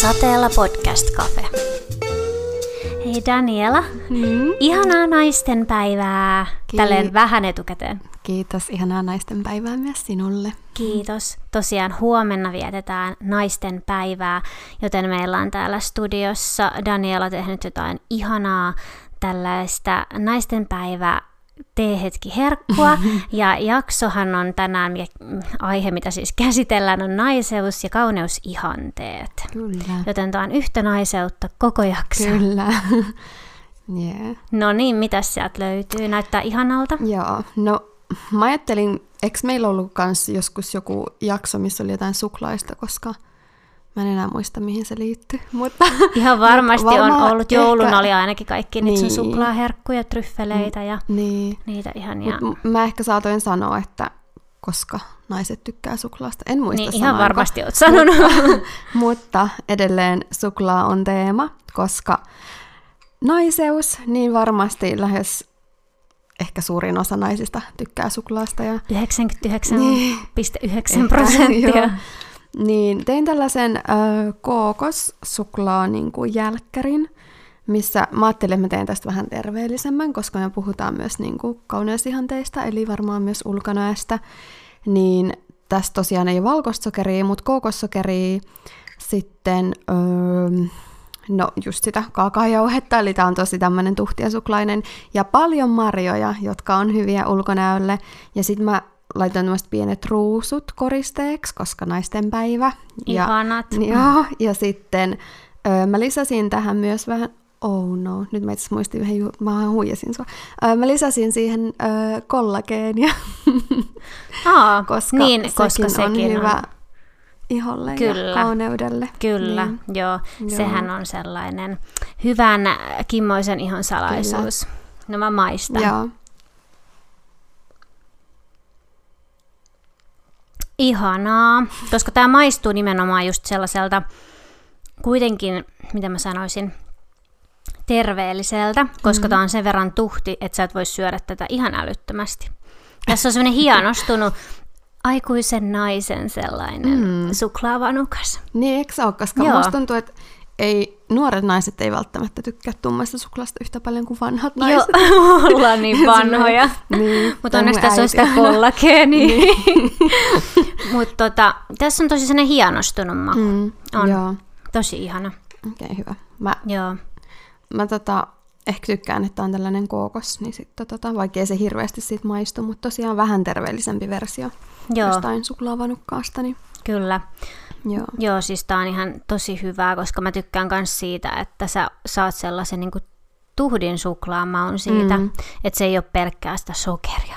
Satella Podcast Cafe. Hei Daniela, ihanaa naistenpäivää tälleen vähän etukäteen. Kiitos, ihanaa naistenpäivää myös sinulle. Kiitos. Tosiaan huomenna vietetään naistenpäivää, joten meillä on täällä studiossa Daniela tehnyt jotain ihanaa tällaista naistenpäivää. Tee hetki herkkua, ja jaksohan on tänään, aihe mitä siis käsitellään, on naiseus ja kauneusihanteet. Kyllä. Joten tämä on yhtä naiseutta koko jakso. Kyllä. Yeah. No niin, mitäs sieltä löytyy? Näyttää ihanalta. Joo, no mä ajattelin, eikö meillä ollut kans joskus joku jakso, missä oli jotain suklaista, koska mä en enää muista, mihin se liittyy. Mutta ihan varmasti on ollut. Joulun oli ainakin kaikki niitä sun suklaaherkkuja, tryffeleitä ja niitä ihania. Mut mä ehkä saatoin sanoa, että koska naiset tykkää suklaasta. En muista niin, ihan varmasti oot sanonut. Mutta edelleen suklaa on teema, koska naiseus, niin varmasti lähes ehkä suurin osa naisista tykkää suklaasta. 99.9%. Joo. Niin, tein tällaisen kookossuklaa jälkkärin, missä mä ajattelin, että mä teen tästä vähän terveellisemmän, koska me puhutaan myös kauneusihanteista, eli varmaan myös ulkonäöstä. Niin tässä tosiaan ei ole valkosokeria, mutta kookossokeria, sitten just sitä kaakaojauhetta, eli tää on tosi tämmönen tuhtiasuklainen, ja paljon marjoja, jotka on hyviä ulkonäölle, ja sit mä laitoin tämmöiset pienet ruusut koristeeksi, koska naisten päivä. Ihanat. Joo, ja sitten mä lisäsin tähän myös vähän, nyt mä itse muistin vähän, mä huijasin sua. Mä lisäsin siihen kollageenia, koska sekin on hyvä iholle ja kauneudelle. Kyllä, niin. Joo, sehän on sellainen hyvän kimmoisen ihon salaisuus. Kyllä. No mä maistan. Joo. Ihanaa, koska tämä maistuu nimenomaan just sellaiselta, kuitenkin, mitä mä sanoisin, terveelliseltä, koska tämä on sen verran tuhti, että sä et voi syödä tätä ihan älyttömästi. Tässä on semmoinen hienostunut aikuisen naisen sellainen suklaavanukas. Niin, eikö se ole, koska musta tuntuu, että nuoret naiset ei välttämättä tykkää tummasta suklaasta yhtä paljon kuin vanhat naiset. Joo, ollaan niin vanhoja. Mutta onneksi tässä on sitä kollageenia. Mutta tässä on tosi sellainen hienostunut maku. On joo. Tosi ihana. Okei, hyvä. Mä ehkä tykkään, että on tällainen kookos, niin sit, vaikka ei se hirveästi siitä maistu, mutta tosiaan vähän terveellisempi versio jostain suklaavanukkaasta. Niin. Kyllä. Joo, siis tää on ihan tosi hyvää, koska mä tykkään myös siitä, että sä saat sellaisen tuhdin suklaamaun siitä, että se ei ole pelkkää sitä sokeria,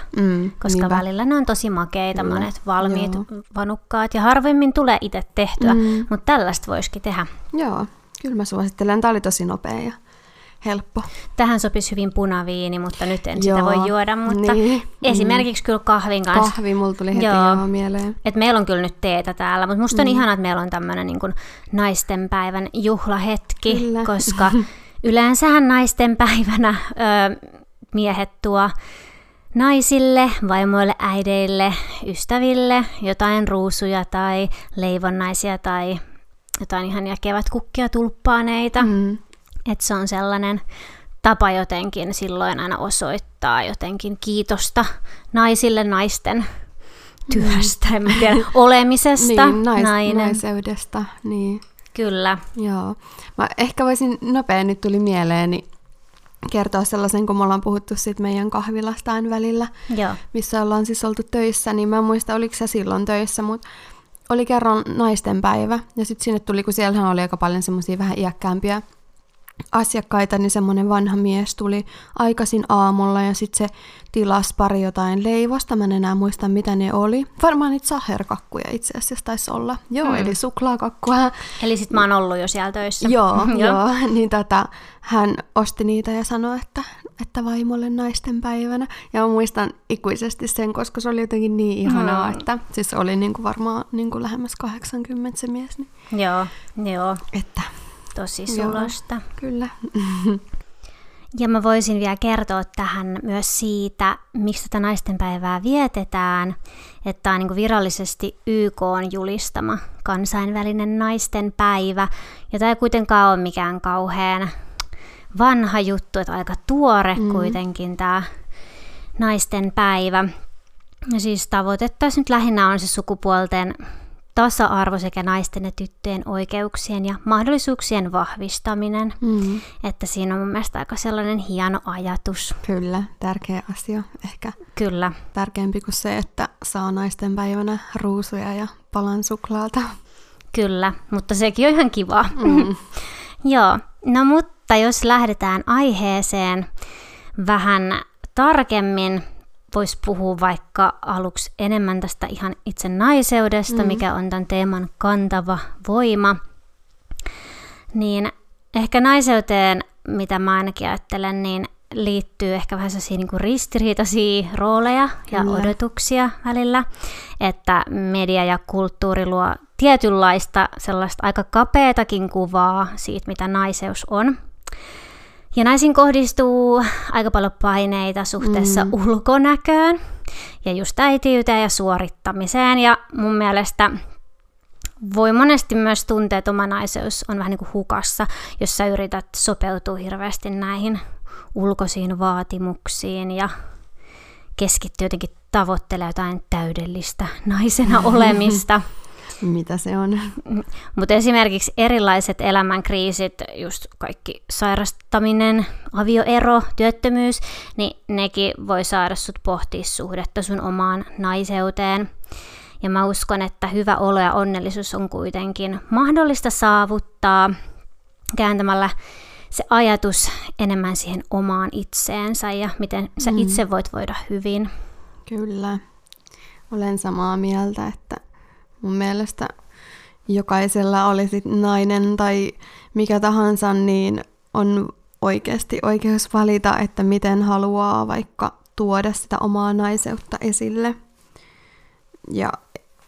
koska niinpä. Välillä ne on tosi makeita, monet valmiit vanukkaat, ja harvemmin tulee itse tehtyä, mutta tällaista voisikin tehdä. Joo, kyllä mä suosittelen. Tää oli tosi nopea ja helppo. Tähän sopisi hyvin punaviini, mutta nyt en sitä voi juoda, mutta esimerkiksi kyllä kahvin kanssa. Kahvi mulla tuli heti mieleen. Et meillä on kyllä nyt teetä täällä, mutta musta on ihanaa, että meillä on tämmöinen naistenpäivän juhlahetki, kyllä. Koska yleensähän naistenpäivänä miehet tuo naisille, vaimoille, äideille, ystäville jotain ruusuja tai leivonnaisia tai jotain ihania kevätkukkia, tulppaaneita. Että se on sellainen tapa jotenkin silloin aina osoittaa jotenkin kiitosta naisille naisten työstä, en mä tiedä, olemisesta. Niin, naiseudesta. Niin. Kyllä. Joo. Mä ehkä voisin nopein, nyt tuli mieleeni kertoa sellaisen, kun me ollaan puhuttu sit meidän kahvilastaan välillä, missä ollaan siis oltu töissä, niin mä en muista, oliko sä silloin töissä, mutta oli kerran naistenpäivä, ja sitten sinne tuli, kun siellähän oli aika paljon semmoisia vähän iäkkäämpiä asiakkaita, niin semmoinen vanha mies tuli aikaisin aamulla ja sitten se tilasi pari jotain leivosta. Mä en enää muista, mitä ne oli. Varmaan niitä saherkakkuja itse asiassa taisi olla. Joo, eli suklaakakkua. Eli sit mä oon ollut jo siellä töissä. Joo. Niin hän osti niitä ja sanoi, että vaimolle naisten päivänä. Ja mä muistan ikuisesti sen, koska se oli jotenkin niin ihanaa, että siis oli varmaan lähemmäs 80 se mies. Niin. Joo. Että tosi sulosta. Joo, kyllä. Ja mä voisin vielä kertoa tähän myös siitä, miksi tätä naistenpäivää vietetään, että tämä on niin virallisesti YK:n julistama kansainvälinen naistenpäivä. Ja tämä ei kuitenkaan ole mikään kauhean vanha juttu, että aika tuore kuitenkin tämä naistenpäivä. Ja siis tavoite tässä nyt lähinnä on se sukupuolten tasa-arvo sekä naisten ja tyttöjen oikeuksien ja mahdollisuuksien vahvistaminen. Mm-hmm. Että siinä on mun mielestä aika sellainen hieno ajatus. Kyllä, tärkeä asia ehkä. Kyllä. Tärkeämpi kuin se, että saa naisten päivänä ruusuja ja palan suklaata. Kyllä, mutta sekin on ihan kiva. Mm-hmm. Joo, no mutta jos lähdetään aiheeseen vähän tarkemmin, voisi puhua vaikka aluksi enemmän tästä ihan itse naiseudesta, mikä on tämän teeman kantava voima. Niin ehkä naiseuteen, mitä mä ainakin ajattelen, niin liittyy ehkä vähän sellaisia niin kuin ristiriitaisia rooleja ja odotuksia välillä. Että media ja kulttuuri luo tietynlaista sellaista aika kapeatakin kuvaa siitä, mitä naiseus on. Ja naisiin kohdistuu aika paljon paineita suhteessa ulkonäköön ja just äitiyteen ja suorittamiseen. Ja mun mielestä voi monesti myös tuntea, että oma naiseus on vähän niin kuin hukassa, jos sä yrität sopeutua hirveästi näihin ulkoisiin vaatimuksiin ja keskittyy jotenkin tavoittelemaan jotain täydellistä naisena olemista. Mitä se on? Mutta esimerkiksi erilaiset elämänkriisit, just kaikki sairastaminen, avioero, työttömyys, niin nekin voi saada sut pohtia suhdetta sun omaan naiseuteen. Ja mä uskon, että hyvä olo ja onnellisuus on kuitenkin mahdollista saavuttaa kääntämällä se ajatus enemmän siihen omaan itseensä ja miten sä itse voida hyvin. Kyllä, olen samaa mieltä, että mun mielestä jokaisella, oli sitten nainen tai mikä tahansa, niin on oikeasti oikeus valita, että miten haluaa vaikka tuoda sitä omaa naiseutta esille. Ja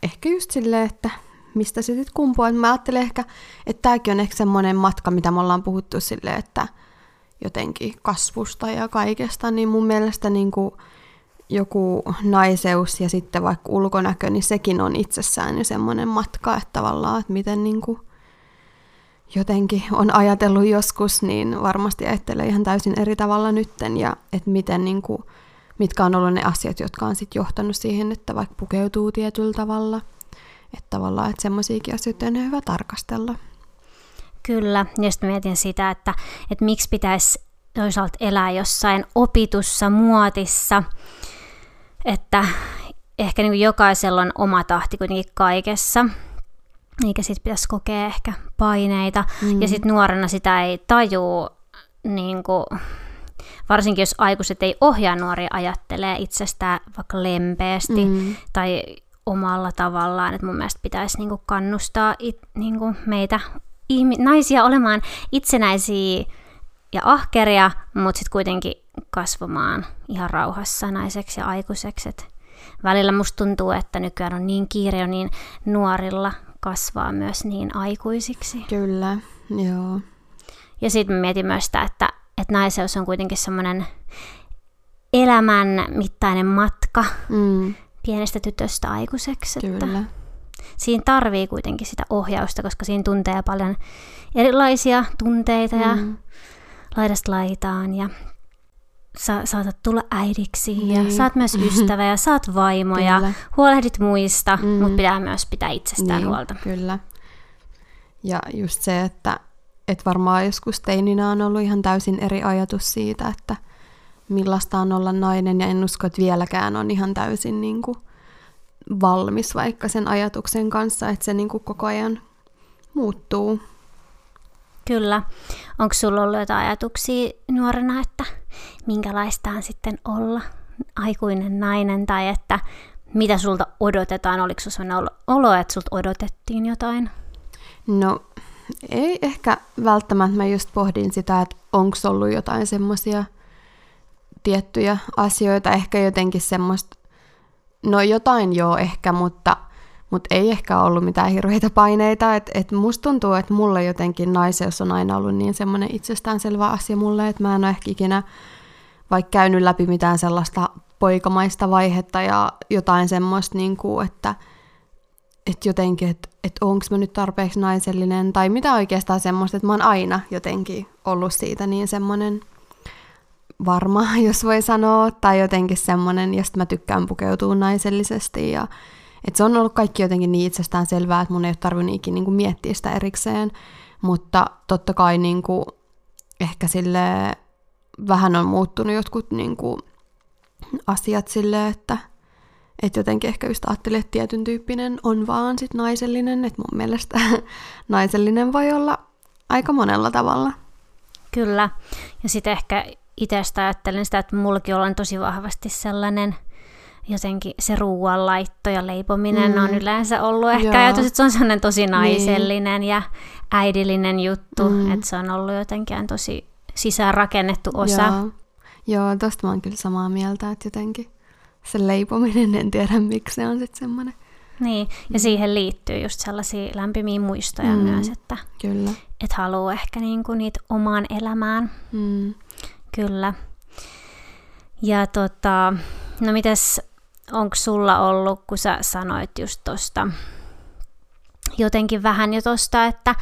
ehkä just silleen, että mistä se sitten kumpuaa. Mä ajattelen ehkä, että tämäkin on ehkä semmoinen matka, mitä me ollaan puhuttu silleen, että jotenkin kasvusta ja kaikesta, niin mun mielestä niinku joku naiseus ja sitten vaikka ulkonäkö, niin sekin on itsessään jo semmoinen matka, että tavallaan, että miten niin kuin jotenkin on ajatellut joskus, niin varmasti ajattelee ihan täysin eri tavalla nytten, ja että miten niin kuin, mitkä on ollut ne asiat, jotka on sitten johtanut siihen, että vaikka pukeutuu tietyllä tavalla, että tavallaan, että semmoisiakin asioita on hyvä tarkastella. Kyllä, ja sitten mietin sitä, että miksi pitäisi toisaalta elää jossain opitussa muotissa, että ehkä niin kuin jokaisella on oma tahti kuitenkin kaikessa, eikä sitten pitäisi kokea ehkä paineita. Ja sitten nuorena sitä ei tajua, niin kuin, varsinkin jos aikuiset ei ohjaa nuoria, ajattelee itsestään vaikka lempeästi tai omalla tavallaan. Et mun mielestä pitäisi niin kuin kannustaa niin kuin meitä naisia olemaan itsenäisiä ja ahkeria, mutta sitten kuitenkin kasvamaan ihan rauhassa naiseksi ja aikuiseksi. Et välillä musta tuntuu, että nykyään on niin kiire jo niin nuorilla kasvaa myös niin aikuisiksi. Kyllä, joo. Ja sitten mietin myös sitä, että naiseus on kuitenkin semmoinen elämän mittainen matka pienestä tytöstä aikuiseksi. Kyllä. Siinä tarvii kuitenkin sitä ohjausta, koska siinä tuntee paljon erilaisia tunteita ja laidasta laitaan ja saatat tulla äidiksi ja saat myös ystävä ja saat vaimo ja huolehdit muista, mutta pitää myös pitää itsestään huolta. Kyllä. Ja just se, että varmaan joskus teininä on ollut ihan täysin eri ajatus siitä, että millaista on olla nainen, ja en usko, että vieläkään on ihan täysin niin kuin valmis vaikka sen ajatuksen kanssa, että se niin kuin koko ajan muuttuu. Kyllä. Onko sulla ollut jotain ajatuksia nuorena, että minkälaistaan sitten olla aikuinen nainen, tai että mitä sulta odotetaan? Oliko sinulla sellainen olo, että sulta odotettiin jotain? No ei ehkä välttämättä. Mä just pohdin sitä, että onko ollut jotain semmoisia tiettyjä asioita, ehkä jotenkin semmoista, no jotain joo ehkä, mutta mutta ei ehkä ollut mitään hirveitä paineita. Et musta tuntuu, että mulle jotenkin naiseus on aina ollut niin semmoinen itsestäänselvä asia mulle, että mä en ole ehkä ikinä vaikka käynyt läpi mitään sellaista poikamaista vaihetta ja jotain semmoista, niin kuin, että jotenkin, että onko mä nyt tarpeeksi naisellinen tai mitä oikeastaan semmoista, että mä oon aina jotenkin ollut siitä niin semmoinen varma, jos voi sanoa, tai jotenkin semmoinen, josta mä tykkään pukeutua naisellisesti ja että se on ollut kaikki jotenkin niin itsestään selvää, että mun ei ole tarvinnut ikinä niin kuin miettiä sitä erikseen, mutta totta kai niin kuin, ehkä sille vähän on muuttunut jotkut niin kuin, asiat silleen, että jotenkin ehkä just ajattelin, että tietyn tyyppinen on vaan sit naisellinen, että mun mielestä naisellinen voi olla aika monella tavalla. Kyllä, ja sitten ehkä itsestä ajattelen sitä, että mullakin on tosi vahvasti sellainen jotenkin se ruoanlaitto ja leipominen on yleensä ollut ehkä ajatus, että se on sellainen tosi naisellinen ja äidillinen juttu, että se on ollut jotenkin tosi sisäänrakennettu osa. Joo, tosta mä oon kyllä samaa mieltä, että jotenkin se leipominen, en tiedä miksi se on sitten semmoinen. Niin, ja siihen liittyy just sellaisia lämpimiä muistoja myös, että kyllä. Et haluaa ehkä niinku niitä omaan elämään. Kyllä. Ja no mitäs, onko sulla ollut, kun sä sanoit just tosta, jotenkin vähän jo tosta, että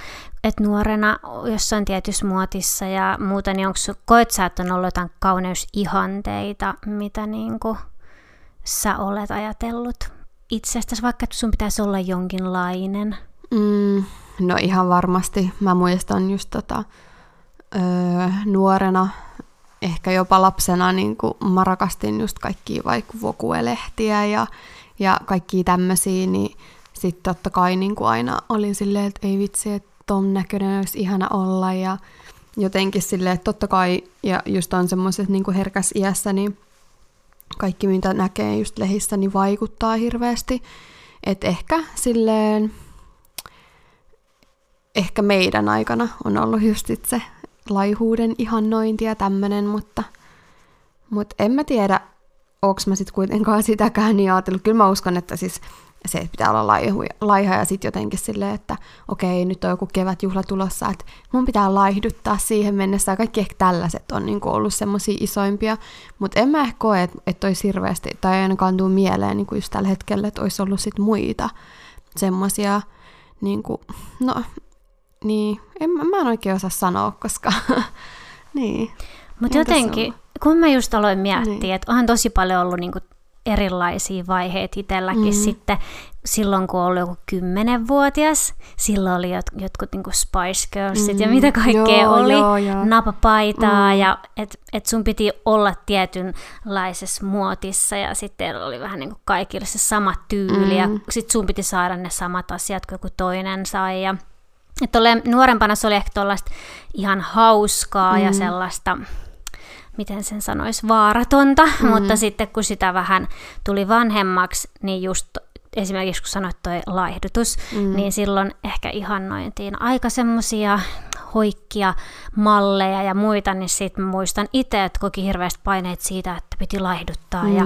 nuorena jossain tietyssä muotissa ja muuta, niin koet sä, että on ollut jotain kauneusihanteita, mitä niinku sä olet ajatellut itsestäsi, vaikka että sun pitäisi olla jonkinlainen? No ihan varmasti. Mä muistan just nuorena, ehkä jopa lapsena, niin mä rakastin just kaikkia vaikka vokuelehtiä ja kaikkia tämmöisiä, niin sitten totta kai niin aina olin silleen, että ei vitsi, että ton näköinen olisi ihana olla ja jotenkin silleen, että totta kai, ja just on semmoiset niin herkässä iässä, niin kaikki mitä näkee just lehissä, niin vaikuttaa hirveästi, että ehkä silleen, ehkä meidän aikana on ollut just itse laihuuden ihannointi ja tämmönen, mutta en mä tiedä, onks mä sit kuitenkaan sitäkään niin ajatellut. Kyllä mä uskon, että siis se, että pitää olla laiha ja sit jotenkin silleen, että okei, nyt on joku kevätjuhla tulossa, että mun pitää laihduttaa siihen mennessä. Kaikki ehkä tällaiset on niinku ollut semmosia isoimpia, mutta en mä ehkä koe, että olisi hirveästi, tai ainakaan tuu mieleen niinku just tällä hetkellä, että olisi ollut sit muita semmosia, niinku, no niin, mä en oikein osaa sanoa, koska niin. Mutta jotenkin, kun mä just aloin miettiä, että onhan tosi paljon ollut niinku erilaisia vaiheita itselläkin sitten. Silloin, kun oli joku 10-vuotias, silloin oli jotkut niinku Spice Girlsit ja mitä kaikkea oli. Napapaitaa ja et sun piti olla tietynlaisessa muotissa ja sitten oli vähän niinku kaikille se sama tyyli ja sit sun piti saada ne samat asiat kuin joku toinen sai ja että nuorempana se oli ehkä tuollaista ihan hauskaa ja sellaista, miten sen sanoisi, vaaratonta, mutta sitten kun sitä vähän tuli vanhemmaksi, niin just esimerkiksi kun sanoit toi laihdutus, niin silloin ehkä ihannointiin aika semmoisia hoikkia malleja ja muita, niin sitten muistan itse, että koki hirveästi paineet siitä, että piti laihduttaa ja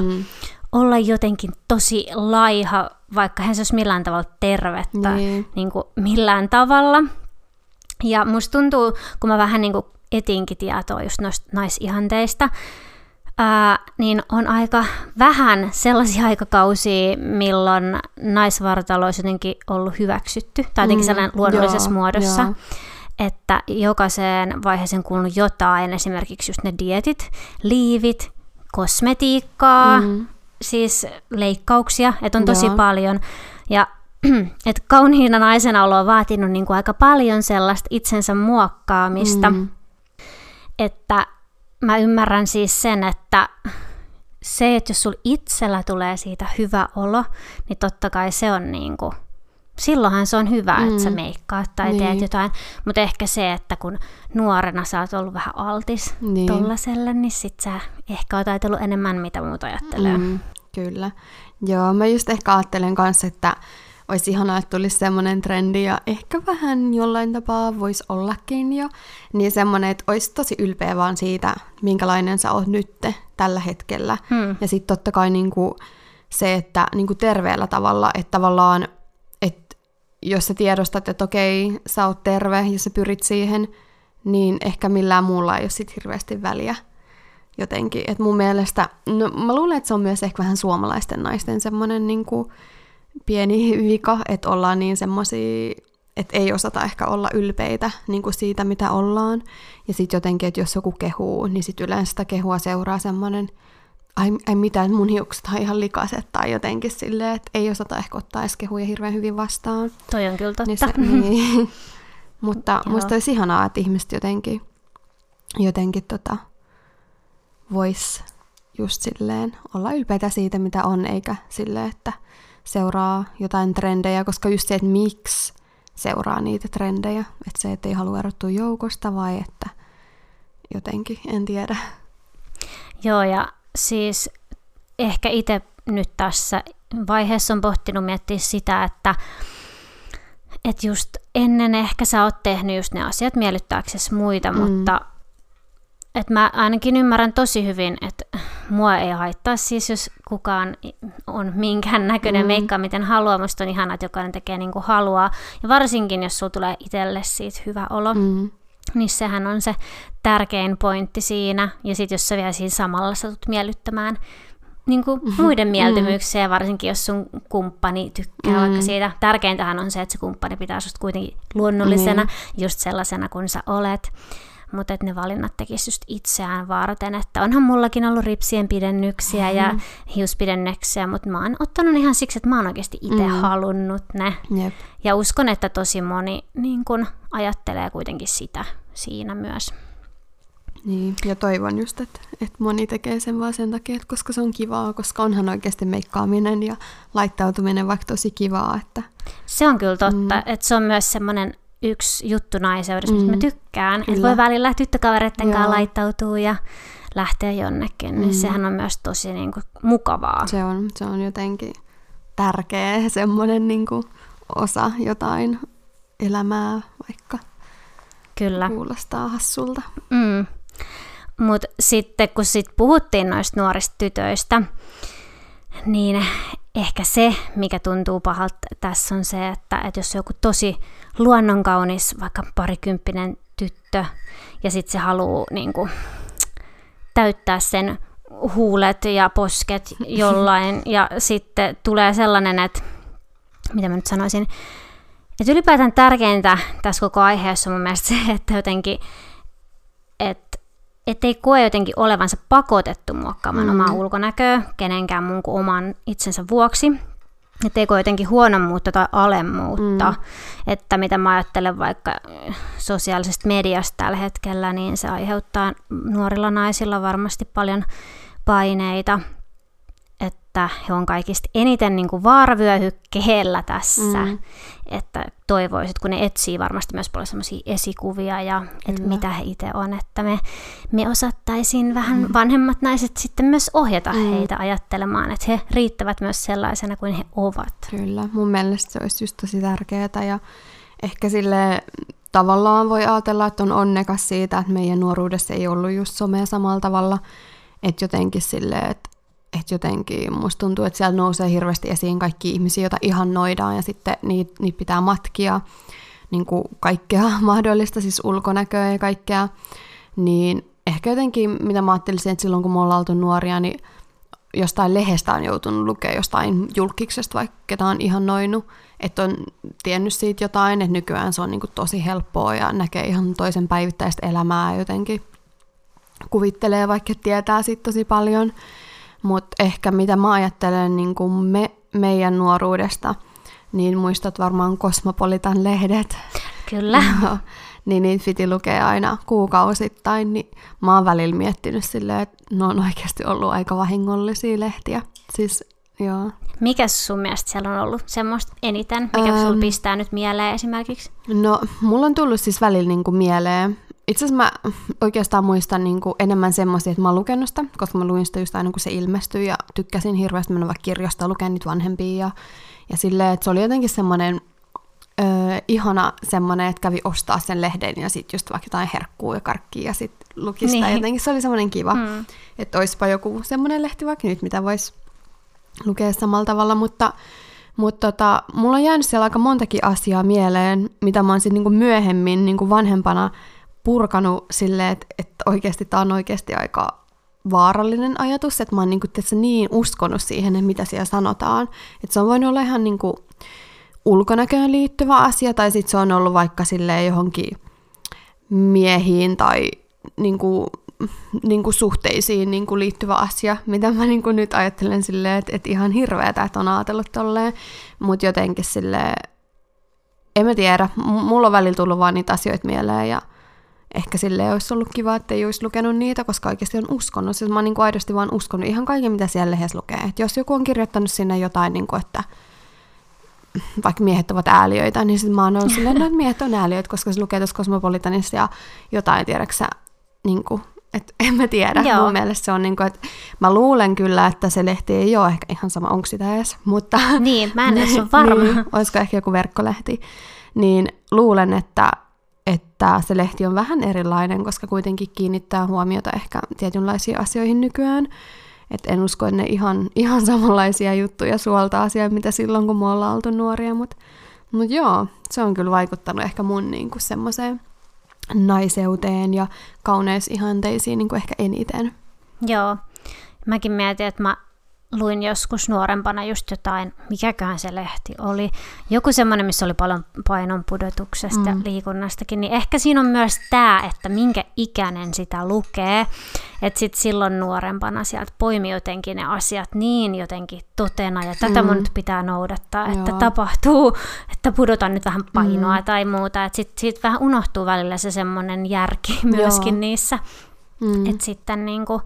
olla jotenkin tosi laiha, vaikka hän se olisi millään tavalla tervettä, niin kuin millään tavalla. Ja musta tuntuu, kun mä vähän niin kuin etinkin tietoa just noista naisihanteista, niin on aika vähän sellaisia aikakausia, milloin naisvartalo olisi jotenkin ollut hyväksytty, tai jotenkin sellainen luonnollisessa muodossa. Joo. Että jokaiseen vaiheeseen kuuluu jotain, esimerkiksi just ne dietit, liivit, kosmetiikkaa, siis leikkauksia, että on tosi paljon. Ja että kauniina naisena olo on vaatinut niin kuin aika paljon sellaista itsensä muokkaamista. Että mä ymmärrän siis sen, että se, että jos sulla itsellä tulee siitä hyvä olo, niin totta kai se on niin kuin, silloinhan se on hyvä, että sä meikkaat tai teet jotain. Mutta ehkä se, että kun nuorena sä oot ollut vähän altis tollaselle, niin sit sä ehkä oot ajatellut enemmän, mitä muut ajattelee. Kyllä. Joo, mä just ehkä ajattelen kanssa, että olisi ihanaa, että tulisi semmoinen trendi, ja ehkä vähän jollain tapaa voisi ollakin jo, niin semmoinen, että olisi tosi ylpeä vaan siitä, minkälainen sä oot nyt tällä hetkellä. Ja sitten totta kai niinku se, että niinku terveellä tavalla, että tavallaan jos sä tiedostat, että okei, sä oot terve ja sä pyrit siihen, niin ehkä millään muulla ei ole sit hirveästi väliä jotenkin. Et mun mielestä, no mä luulen, että se on myös ehkä vähän suomalaisten naisten semmonen niinku pieni vika, että ollaan niin semmosia, että ei osata ehkä olla ylpeitä niinku siitä, mitä ollaan. Ja sit jotenkin, että jos joku kehuu, niin sit yleensä sitä kehua seuraa semmonen, ai mitään, mun hiukset on ihan likaiset tai jotenkin silleen, että ei osata ehkä ottaa edes kehuja hirveän hyvin vastaan. Toi on kyllä totta. Niin. Mutta musta olisi ihanaa, että ihmiset jotenkin vois just silleen olla ylpeitä siitä, mitä on, eikä silleen, että seuraa jotain trendejä, koska just se, että miksi seuraa niitä trendejä, että se, että ei halua erottua joukosta vai että jotenkin, en tiedä. Joo, ja siis ehkä itse nyt tässä vaiheessa on pohtinut miettiä sitä, että just ennen ehkä sä oot tehnyt just ne asiat miellyttääksesi muita, mutta että mä ainakin ymmärrän tosi hyvin, että mua ei haittaa siis, jos kukaan on minkään näköinen meikkaa, miten haluaa. Musta on ihanaa, että jokainen tekee niin kuin haluaa. Ja varsinkin, jos sulla tulee itselle siitä hyvä olo, niin sehän on se tärkein pointti siinä. Ja sitten jos sä vielä siinä samalla satut miellyttämään niin kuin muiden mieltymyksiä, ja varsinkin jos sun kumppani tykkää vaikka siitä. Tärkeintähän on se, että se kumppani pitää susta kuitenkin luonnollisena, just sellaisena kuin sä olet. Mutta että ne valinnat tekisi just itseään varten, että onhan mullakin ollut ripsien pidennyksiä ja hiuspidennyksiä, mutta mä oon ottanut ihan siksi, että mä oon oikeasti itse halunnut ne. Jep. Ja uskon, että tosi moni niin kun ajattelee kuitenkin sitä siinä myös. Niin, ja toivon just, että moni tekee sen vaan sen takia, että koska se on kivaa, koska onhan oikeasti meikkaaminen ja laittautuminen vaikka tosi kivaa. Että se on kyllä totta, että se on myös semmoinen yksi juttu naiseudessa, mistä mä tykkään. Että voi välillä tyttökavereiden kanssa laittautua ja lähteä jonnekin. Niin sehän on myös tosi niin kuin mukavaa. Se on jotenkin tärkeä semmoinen niin kuin osa jotain elämää, vaikka kyllä kuulostaa hassulta. Mutta sitten kun puhuttiin noista nuorista tytöistä, niin ehkä se, mikä tuntuu pahalta tässä on se, että jos joku tosi luonnonkaunis, vaikka parikymppinen tyttö, ja sitten se haluaa niinku täyttää sen huulet ja posket jollain, ja sitten tulee sellainen, että mitä mä nyt sanoisin, että ylipäätään tärkeintä tässä koko aiheessa on mun mielestä se, että jotenkin, että ei koe jotenkin olevansa pakotettu muokkaamaan omaa ulkonäköä kenenkään muun kuin oman itsensä vuoksi. Että ei koe jotenkin huonommuutta tai alemmuutta. Että mitä mä ajattelen vaikka sosiaalisesta mediasta tällä hetkellä, niin se aiheuttaa nuorilla naisilla varmasti paljon paineita. Että he on kaikista eniten niin kuin vaaravyöhykkeellä tässä. Että toivoisit, kun ne etsii varmasti myös paljon sellaisia esikuvia ja että mitä he itse on. Että me osattaisiin vähän vanhemmat naiset sitten myös ohjata heitä ajattelemaan, että he riittävät myös sellaisena kuin he ovat. Kyllä, mun mielestä se olisi just tosi tärkeää ja ehkä sille tavallaan voi ajatella, että on onnekas siitä, että meidän nuoruudessa ei ollut just somea samalla tavalla, että jotenkin silleen, että jotenkin musta tuntuu, että siellä nousee hirveästi esiin kaikki ihmisiä, joita ihannoidaan ja sitten niitä pitää matkia niin kuin kaikkea mahdollista, siis ulkonäköä ja kaikkea. Niin ehkä jotenkin, mitä mä ajattelisin, että silloin kun me ollaan oltu nuoria, niin jostain lehdestä on joutunut lukea jostain julkiksesta, vaikka ketä on ihannoinut, että on tiennyt siitä jotain, että nykyään se on niin kuin tosi helppoa ja näkee ihan toisen päivittäistä elämää jotenkin. Kuvittelee vaikka tietää siitä tosi paljon. Mutta ehkä mitä mä ajattelen niin kuin meidän nuoruudesta, niin muistat varmaan Cosmopolitan lehdet. Kyllä. No, niin niitä piti lukea aina kuukausittain, niin mä oon välillä miettinyt silleen, että ne on oikeasti ollut aika vahingollisia lehtiä. Siis, joo. Mikäs sun mielestä siellä on ollut semmoista eniten? Mikä sulla pistää nyt mieleen esimerkiksi? No, mulla on tullut siis välillä niin kuin mieleen. Itse asiassa mä oikeastaan muistan niin kuin enemmän semmoisia, että mä oon lukenut sitä, koska mä luin sitä just aina, kun se ilmestyi ja tykkäsin hirveästi mennä vaikka kirjasta lukemaan niitä vanhempia. Ja silleen, että se oli jotenkin semmoinen ihana semmoinen, että kävi ostaa sen lehden ja sitten just vaikka jotain herkkua ja karkkia ja sitten luki sitä. Niin. Jotenkin se oli semmoinen kiva, että olisipa joku semmoinen lehti vaikka nyt, mitä voisi lukea samalla tavalla, mutta Mutta mulla on jäänyt siellä aika montakin asiaa mieleen, mitä mä oon sitten niinku myöhemmin niinku vanhempana purkanut silleen, että oikeasti tää on oikeasti aika vaarallinen ajatus, että mä oon niinku, niin uskonut siihen, että mitä siellä sanotaan. Että se on voinut olla ihan niinku ulkonäköön liittyvä asia, tai sitten se on ollut vaikka silleen johonkin miehiin tai niinku suhteisiin niinku liittyvä asia, mitä mä niinku nyt ajattelen silleen, että ihan hirveetä, että on ajatellut tolleen, mutta jotenkin silleen, en mä tiedä, mulla on välillä tullut vaan niitä asioita mieleen, ja ehkä silleen olisi ollut kiva, että ei olisi lukenut niitä, koska oikeasti on uskonut, siis mä oon niinku aidosti vaan uskonut ihan kaiken, mitä siellä lehdessä lukee, että jos joku on kirjoittanut sinne jotain, niinku, että vaikka miehet ovat ääliöitä, niin sitten mä oon ollut silleen, että miehet on ääliöitä, koska se lukee tuossa Cosmopolitanissa ja jotain, tiedäksä, niinku, että en mä tiedä. Joo. Mun mielestä se on niinku, että mä luulen kyllä, että se lehti ei ole ehkä ihan sama, onko sitä edes, mutta... Niin, mä en edes ole varma. Niin, olisiko ehkä joku verkkolehti. Niin luulen, että se lehti on vähän erilainen, koska kuitenkin kiinnittää huomiota ehkä tietynlaisiin asioihin nykyään. Et en usko, että ne ihan samanlaisia juttuja suoltaa asioita, mitä silloin, kun me ollaan oltu nuoria. Mutta joo, se on kyllä vaikuttanut ehkä mun niinku semmoiseen naiseuteen ja kauneusihanteisiin niinku ehkä eniten. Joo. Mäkin mietin, että mä luin joskus nuorempana just jotain, mikäköhän se lehti oli. Joku semmoinen, missä oli paljon painonpudotuksesta, liikunnastakin. Niin ehkä siinä on myös tämä, että minkä ikäinen sitä lukee. Että sitten silloin nuorempana sieltä poimi jotenkin ne asiat niin jotenkin totena. Ja tätä mun nyt pitää noudattaa, että tapahtuu, että pudotan nyt vähän painoa tai muuta. Että sitten siitä vähän unohtuu välillä se semmoinen järki myöskin niissä. Että sitten niinku...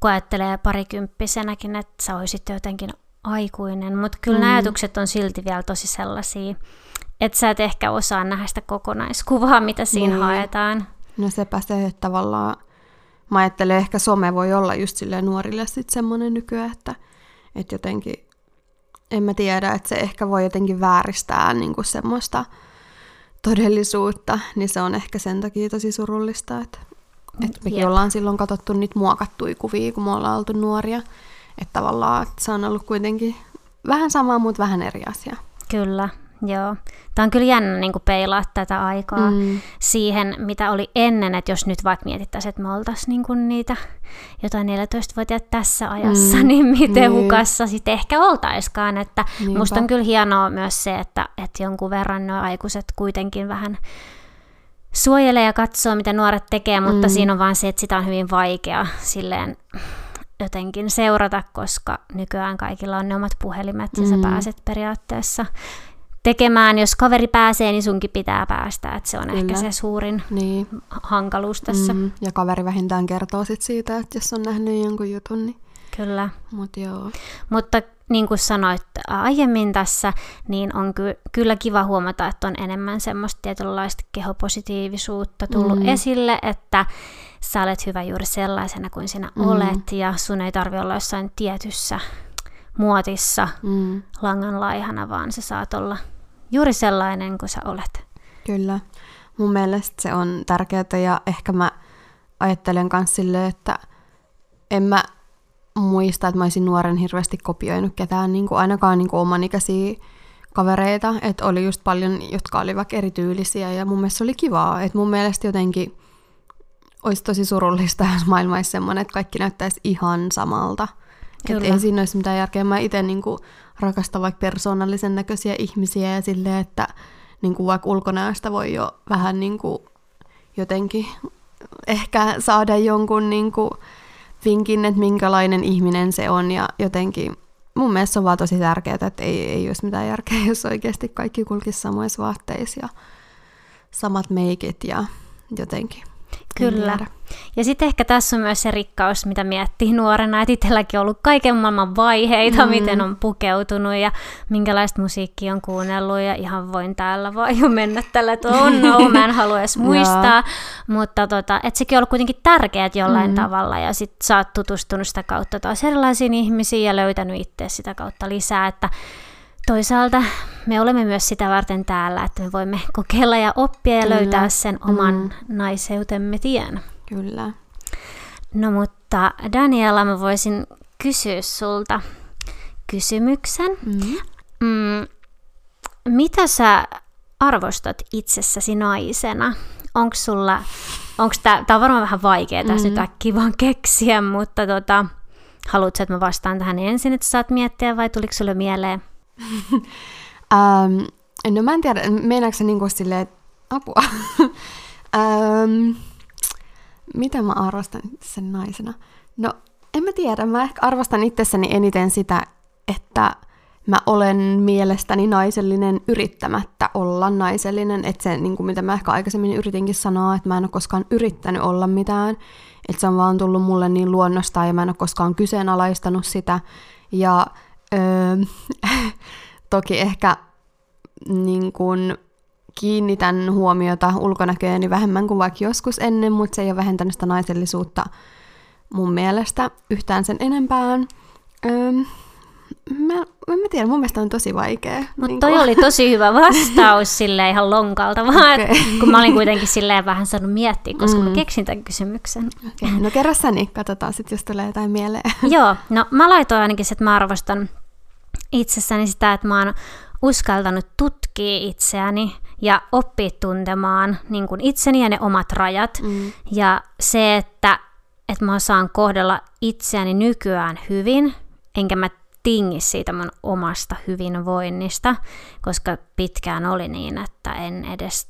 kun ajattelee parikymppisenäkin, että sä oisit jotenkin aikuinen, mutta kyllä nämä ajatukset on silti vielä tosi sellaisia, että sä et ehkä osaa nähdä sitä kokonaiskuvaa, mitä siinä haetaan. No sepä se, että tavallaan mä ajattelen, ehkä some voi olla just silleen nuorille sitten semmoinen nykyään, että jotenkin, en mä tiedä, että se ehkä voi jotenkin vääristää niinku semmoista todellisuutta, niin se on ehkä sen takia tosi surullista, että mekin ollaan silloin katsottu niitä muokattuja kuvia, kun me ollaan oltu nuoria. Että tavallaan et se on ollut kuitenkin vähän samaa, mutta vähän eri asia. Kyllä, joo. Tämä on kyllä jännä niin kuin peilaa tätä aikaa siihen, mitä oli ennen. Että jos nyt vaikka mietittäisiin, että me oltaisiin niin kuin niitä jotain 14-vuotiaat tässä ajassa, niin miten hukassa sitten ehkä oltaiskaan. Että musta on kyllä hienoa myös se, että jonkun verran nuo aikuiset kuitenkin vähän... suojelee ja katsoo, mitä nuoret tekee, mutta siinä on vaan se, että sitä on hyvin vaikea silleen jotenkin seurata, koska nykyään kaikilla on ne omat puhelimet ja sä pääset periaatteessa tekemään. Jos kaveri pääsee, niin sunkin pitää päästä, että se on ehkä se suurin hankaluus tässä. Ja kaveri vähintään kertoo sit siitä, että jos on nähnyt jonkun jutun, niin... Kyllä. Mutta niin kuin sanoit aiemmin tässä, niin on kyllä kiva huomata, että on enemmän semmoista tietynlaista kehopositiivisuutta tullut esille, että sä olet hyvä juuri sellaisena kuin sinä olet ja sun ei tarvitse olla jossain tietyssä muotissa langanlaihana, vaan sä saat olla juuri sellainen kuin sä olet. Kyllä. Mun mielestä se on tärkeää ja ehkä mä ajattelen myös silleen, että en mä muista, että mä olisin nuoren hirveästi kopioinut ketään, niin kuin ainakaan niin kuin omanikäisiä kavereita, että oli just paljon, jotka oli vaikka erityylisiä, ja mun mielestä se oli kivaa, että mun mielestä jotenkin olisi tosi surullista, jos maailma olisi semmoinen, että kaikki näyttäisi ihan samalta. Että ei siinä olisi mitään järkeä. Mä itse niin kuin rakastan vaikka persoonallisen näköisiä ihmisiä, ja silleen, että niin kuin vaikka ulkonäöstä voi jo vähän niin kuin jotenkin ehkä saada jonkun niin kuin vinkin, että minkälainen ihminen se on ja jotenkin mun mielestä se on vaan tosi tärkeää, että ei olisi mitään järkeä, jos oikeasti kaikki kulkisi samoissa vaatteissa ja samat meikit ja jotenkin. Kyllä. Ja sitten ehkä tässä on myös se rikkaus, mitä miettii nuorena, että itselläkin on ollut kaiken maailman vaiheita, miten on pukeutunut ja minkälaista musiikkia on kuunnellut ja ihan voin täällä vaan jo mennä tällä, että mä en halua edes muistaa, mutta et sekin on ollut kuitenkin tärkeää jollain tavalla ja sit sä oot tutustunut sitä kautta taas erilaisiin ihmisiin ja löytänyt itse sitä kautta lisää, että toisaalta me olemme myös sitä varten täällä, että me voimme kokeilla ja oppia ja löytää sen oman naiseutemme tien. Kyllä. No mutta Daniela, mä voisin kysyä sulta kysymyksen. Mitä sä arvostat itsessäsi naisena? Onko sulla, tää on varmaan vähän vaikea tässä nyt äkkiä vaan keksiä, mutta haluatko, että mä vastaan tähän ensin, että saat miettiä, vai tuliko sulle mieleen? No mä en tiedä, meinaatko sä niin kuin silleen apua? Mitä mä arvostan sen naisena? No en mä tiedä, mä ehkä arvostan itsessäni eniten sitä, että mä olen mielestäni naisellinen yrittämättä olla naisellinen. Että se, niin kuin mitä mä ehkä aikaisemmin yritinkin sanoa, että mä en ole koskaan yrittänyt olla mitään. Että se on vaan tullut mulle niin luonnostaan ja mä en ole koskaan kyseenalaistanut sitä. Ja toki ehkä niin kuin kiinnitän huomiota ulkonäkööni vähemmän kuin vaikka joskus ennen, mutta se ei ole vähentänyt sitä naisellisuutta mun mielestä yhtään sen enempään. Mä tiedän, mun mielestä on tosi vaikea. Mutta niin toi oli tosi hyvä vastaus silleen ihan lonkalta vaan, okay. Kun mä olin kuitenkin silleen vähän saanut miettiä, koska mä keksin tämän kysymyksen. Okay. No kerro sä, niin katsotaan sitten, jos tulee jotain mieleen. Joo, no mä laitoin ainakin se, että mä arvostan itsessäni sitä, että mä oon uskaltanut tutkia itseäni ja oppia tuntemaan niin kuin itseni ja ne omat rajat. Ja se, että mä osaan kohdella itseäni nykyään hyvin, enkä mä tingi siitä mun omasta hyvinvoinnista, koska pitkään oli niin, että en edes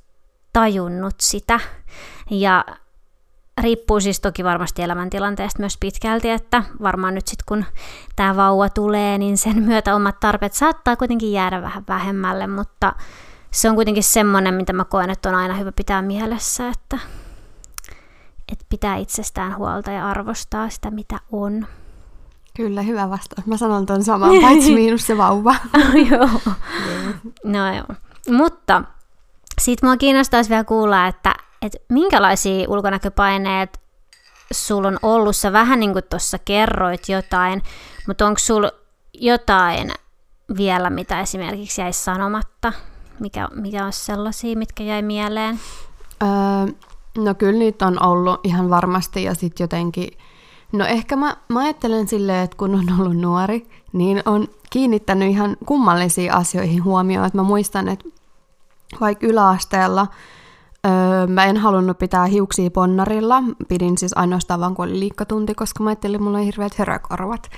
tajunnut sitä. Ja riippuu siis toki varmasti elämäntilanteesta myös pitkälti, että varmaan nyt sitten kun tämä vauva tulee, niin sen myötä omat tarpeet saattaa kuitenkin jäädä vähän vähemmälle, mutta se on kuitenkin semmoinen, mitä mä koen, että on aina hyvä pitää mielessä, että pitää itsestään huolta ja arvostaa sitä, mitä on. Kyllä, hyvä vastaus. Mä sanon ton saman, paitsi miinus se vauva. Joo. No joo. Mutta sit mua kiinnostaisi vielä kuulla, että minkälaisia ulkonäköpaineet sulla on ollut? Sä vähän niin kuin tuossa kerroit jotain, mutta onko sulla jotain vielä, mitä esimerkiksi jäi sanomatta? Mikä on sellaisia, mitkä jäi mieleen? No kyllä niitä on ollut ihan varmasti ja sitten jotenkin. No ehkä mä ajattelen silleen, että kun on ollut nuori, niin on kiinnittänyt ihan kummallisiin asioihin huomioon. Että mä muistan, että vaikka yläasteella mä en halunnut pitää hiuksia ponnarilla. Pidin siis ainoastaan vaan, kun oli liikkatunti, koska mä ajattelin, että mulla on hirveät hörökorvat.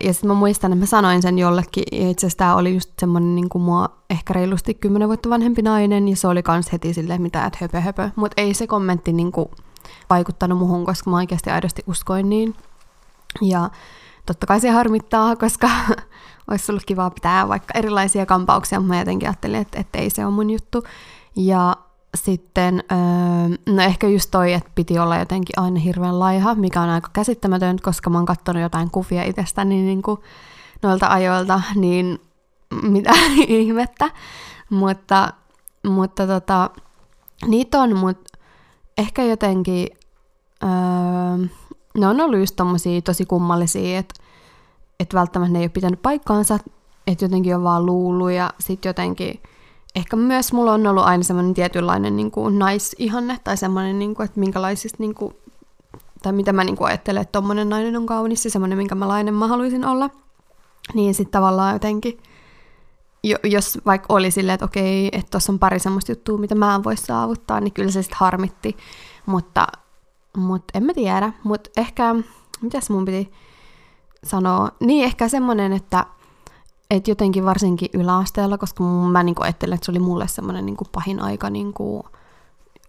Ja sitten mä muistan, että mä sanoin sen jollekin. Ja itse asiassa tää oli just semmonen niin kuin mua ehkä reilusti 10 vuotta vanhempi nainen. Ja se oli kans heti silleen, mitä et höpö. Mut ei se kommentti niinku vaikuttanut muhun, koska mä oikeasti aidosti uskoin niin. Ja totta kai se harmittaa, koska olisi ollut kivaa pitää vaikka erilaisia kampauksia, mutta mä jotenkin ajattelin, että ei se ole mun juttu. Ja sitten, no ehkä just toi, että piti olla jotenkin aina hirveän laiha, mikä on aika käsittämätön, koska mä oon katsonut jotain kuvia itsestäni niin kuin noilta ajoilta, niin mitä ihmettä. Mutta niitä on, mutta ehkä jotenkin, ne on ollut just tommosia tosi kummallisia, että välttämättä ne ei ole pitänyt paikkaansa, että jotenkin on vaan luullut ja sitten jotenkin, ehkä myös mulla on ollut aina semmoinen tietynlainen niin kuin naisihanne tai semmoinen, niin kuin, että minkälaisista, niin kuin, tai mitä mä niin kuin ajattelen, että tommonen nainen on kaunis ja semmoinen, minkälainen mä haluaisin olla, niin sitten tavallaan jotenkin, jos vaikka oli silleen, että okei, että tuossa on pari semmoista juttua, mitä mä en voi saavuttaa, niin kyllä se sitten harmitti. Mutta en mä tiedä. Mutta ehkä, mitäs mun piti sanoa? Niin, ehkä semmoinen, että jotenkin varsinkin yläasteella, koska mä niinku ajattelin, että se oli mulle semmoinen niinku pahin aika niinku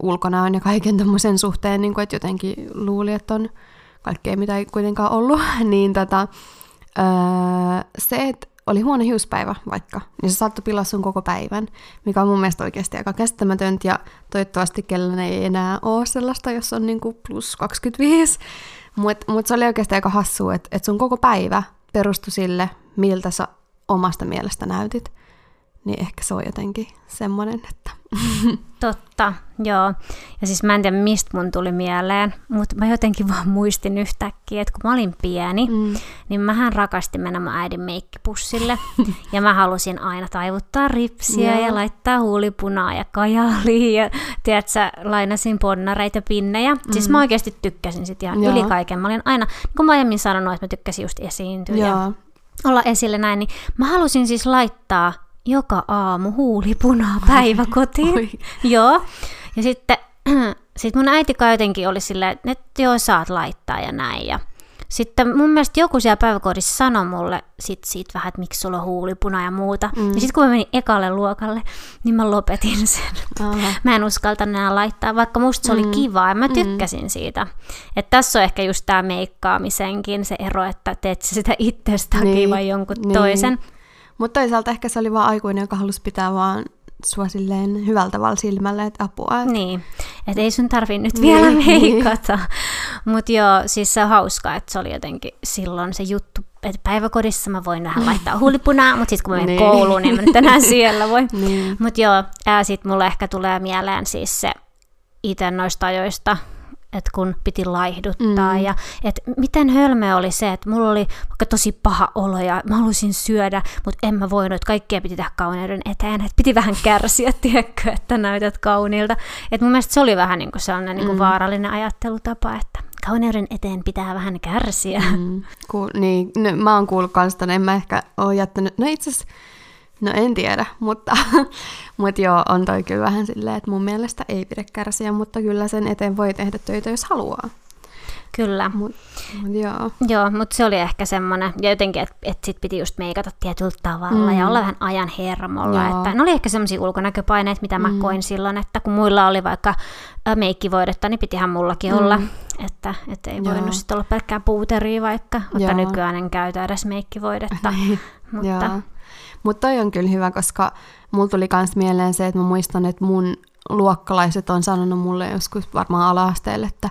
ulkonäön ja kaiken tommosen suhteen, niinku, että jotenkin luuli, että on kaikkea, mitä ei kuitenkaan ollut. Niin se, että oli huono hiuspäivä vaikka, niin se saattoi pilaa sun koko päivän, mikä on mun mielestä oikeasti aika käsittämätöntä, ja toivottavasti kellään ei enää ole sellaista, jos on niinku plus 25, mutta se oli oikeasti aika hassua, että sun koko päivä perustui sille, miltä sä omasta mielestä näytit, niin ehkä se on jotenkin semmoinen, että... Totta, joo. Ja siis mä en tiedä, mistä mun tuli mieleen, mutta mä jotenkin vaan muistin yhtäkkiä, että kun mä olin pieni, niin mähän rakastin mennä mun äidin meikkipussille. Ja mä halusin aina taivuttaa ripsiä ja laittaa huulipunaa ja kajalia ja tiedätkö, lainasin ponnareita ja pinnejä. Siis mä oikeasti tykkäsin sit ihan yli kaiken. Mä olin aina, niin kuin mä aiemmin sanonut, että mä tykkäsin just esiintyä ja olla esille näin, niin mä halusin siis laittaa joka aamu huulipunaa päiväkotiin. Joo. Ja sitten sit mun äitikä jotenkin oli silleen, että joo, saat laittaa ja näin. Ja sitten mun mielestä joku siellä päiväkodissa sanoi mulle sit siitä vähän, että miksi sulla on huulipuna ja muuta. Ja sitten kun mä menin ekalle luokalle, niin mä lopetin sen. Mä en uskalta enää laittaa, vaikka musta se oli kivaa ja mä tykkäsin siitä. Et tässä on ehkä just tää meikkaamisenkin se ero, että teet sä sitä itsestä takia vai jonkun toisen. Mutta toisaalta ehkä se oli vaan aikuinen, joka halusi pitää vaan sua silleen hyvällä tavalla silmällä, että apua. Niin, että ei sun tarvii nyt vielä meikata. Mutta joo, siis se on hauskaa, että se oli jotenkin silloin se juttu, että päiväkodissa mä voin vähän laittaa huulipunaa, mutta sitten kun mä menen kouluun, niin mä nyt enää siellä voi. Mutta joo, sitten mulle ehkä tulee mieleen siis se itse noista ajoista, että kun piti laihduttaa ja että miten hölmöä oli se, että mulla oli vaikka tosi paha olo ja mä halusin syödä, mutta en mä voinut, että kaikkea piti tehdä kauneuden eteen, että piti vähän kärsiä, tiedätkö, että näytät kauniilta. Että mun mielestä se oli vähän niin kuin sellainen niin kuin vaarallinen ajattelutapa, että kauneuden eteen pitää vähän kärsiä. Niin, no, mä oon kuullut kans tämän, en mä ehkä ole jättänyt, no itse asiassa, no en tiedä, mutta mut joo, on toi kyllä vähän silleen, että mun mielestä ei pidä kärsiä, mutta kyllä sen eteen voi tehdä töitä, jos haluaa. Kyllä. Joo, mutta se oli ehkä semmoinen, ja jotenkin, että sit piti just meikata tietyllä tavalla ja olla vähän ajan hermolla. Että, ne oli ehkä semmoisia ulkonäköpaineita, mitä mä koin silloin, että kun muilla oli vaikka meikkivoidetta, niin pitihän mullakin olla. Että et ei voinut sitten olla pelkkää puuteria vaikka, mutta nykyään en käytä edes meikkivoidetta. Mutta mutta toi on kyllä hyvä, koska mulla tuli myös mieleen se, että mä muistan, että mun luokkalaiset on sanonut mulle joskus varmaan ala-asteelle, että